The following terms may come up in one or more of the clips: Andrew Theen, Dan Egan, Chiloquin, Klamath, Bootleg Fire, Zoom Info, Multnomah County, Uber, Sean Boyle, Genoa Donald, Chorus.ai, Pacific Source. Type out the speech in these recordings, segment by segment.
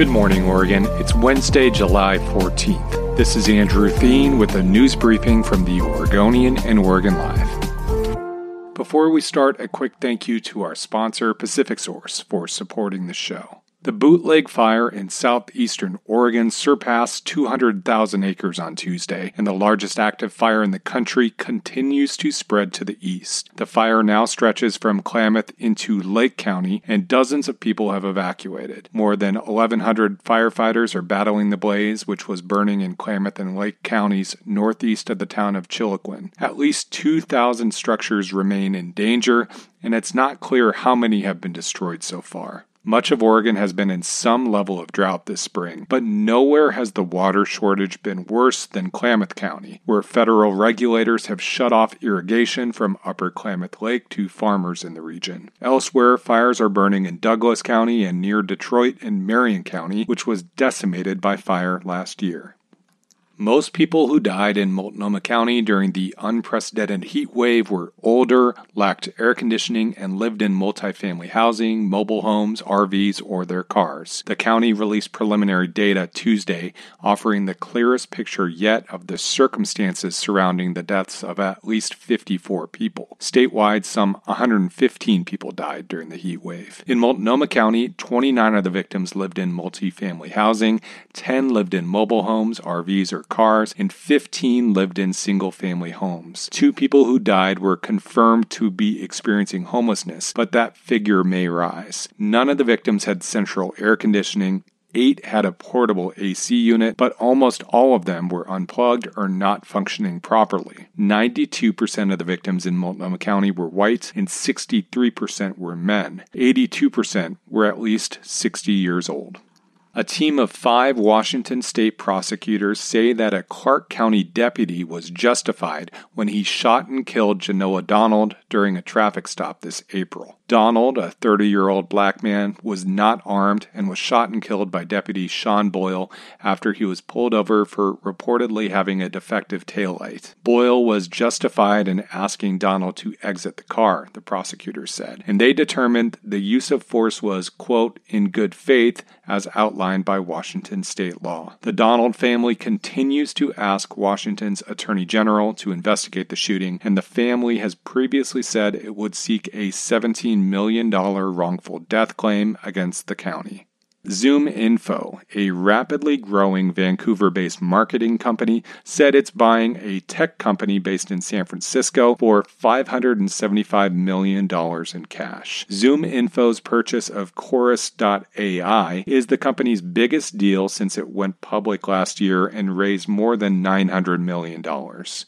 Good morning, Oregon. It's Wednesday, July 14th. This is Andrew Theen with a news briefing from the Oregonian and Oregon Live. Before we start, a quick thank you to our sponsor, Pacific Source, for supporting the show. The Bootleg Fire in southeastern Oregon surpassed 200,000 acres on Tuesday, and the largest active fire in the country continues to spread to the east. The fire now stretches from Klamath into Lake County, and dozens of people have evacuated. More than 1,100 firefighters are battling the blaze, which was burning in Klamath and Lake counties northeast of the town of Chiloquin. At least 2,000 structures remain in danger, and it's not clear how many have been destroyed so far. Much of Oregon has been in some level of drought this spring, but nowhere has the water shortage been worse than Klamath County, where federal regulators have shut off irrigation from Upper Klamath Lake to farmers in the region. Elsewhere, fires are burning in Douglas County and near Detroit and Marion County, which was decimated by fire last year. Most people who died in Multnomah County during the unprecedented heat wave were older, lacked air conditioning, and lived in multifamily housing, mobile homes, RVs, or their cars. The county released preliminary data Tuesday, offering the clearest picture yet of the circumstances surrounding the deaths of at least 54 people. Statewide, some 115 people died during the heat wave. In Multnomah County, 29 of the victims lived in multifamily housing, 10 lived in mobile homes, RVs, or cars, and 15 lived in single-family homes. 2 people who died were confirmed to be experiencing homelessness, but that figure may rise. None of the victims had central air conditioning. 8 had a portable AC unit, but almost all of them were unplugged or not functioning properly. 92% of the victims in Multnomah County were white, and 63% were men. 82% were at least 60 years old. A team of 5 Washington state prosecutors say that a Clark County deputy was justified when he shot and killed Genoa Donald during a traffic stop this April. Donald, a 30-year-old black man, was not armed and was shot and killed by Deputy Sean Boyle after he was pulled over for reportedly having a defective taillight. Boyle was justified in asking Donald to exit the car, the prosecutors said, and they determined the use of force was, quote, in good faith, as outlined by Washington state law. The Donald family continues to ask Washington's Attorney General to investigate the shooting, and the family has previously said it would seek a $17 million wrongful death claim against the county. Zoom Info, a rapidly growing Vancouver-based marketing company, said it's buying a tech company based in San Francisco for $575 million in cash. Zoom Info's purchase of Chorus.ai is the company's biggest deal since it went public last year and raised more than $900 million.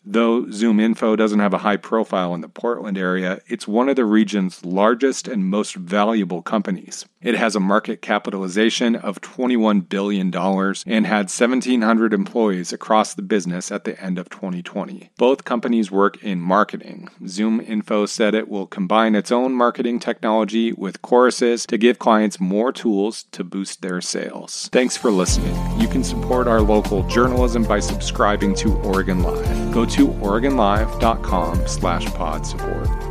Though Zoom Info doesn't have a high profile in the Portland area, it's one of the region's largest and most valuable companies. It has a market capitalization of $21 billion and had 1,700 employees across the business at the end of 2020. Both companies work in marketing. Zoom Info said it will combine its own marketing technology with Chorus's to give clients more tools to boost their sales. Thanks for listening. You can support our local journalism by subscribing to Oregon Live. Go to OregonLive.com/pod support.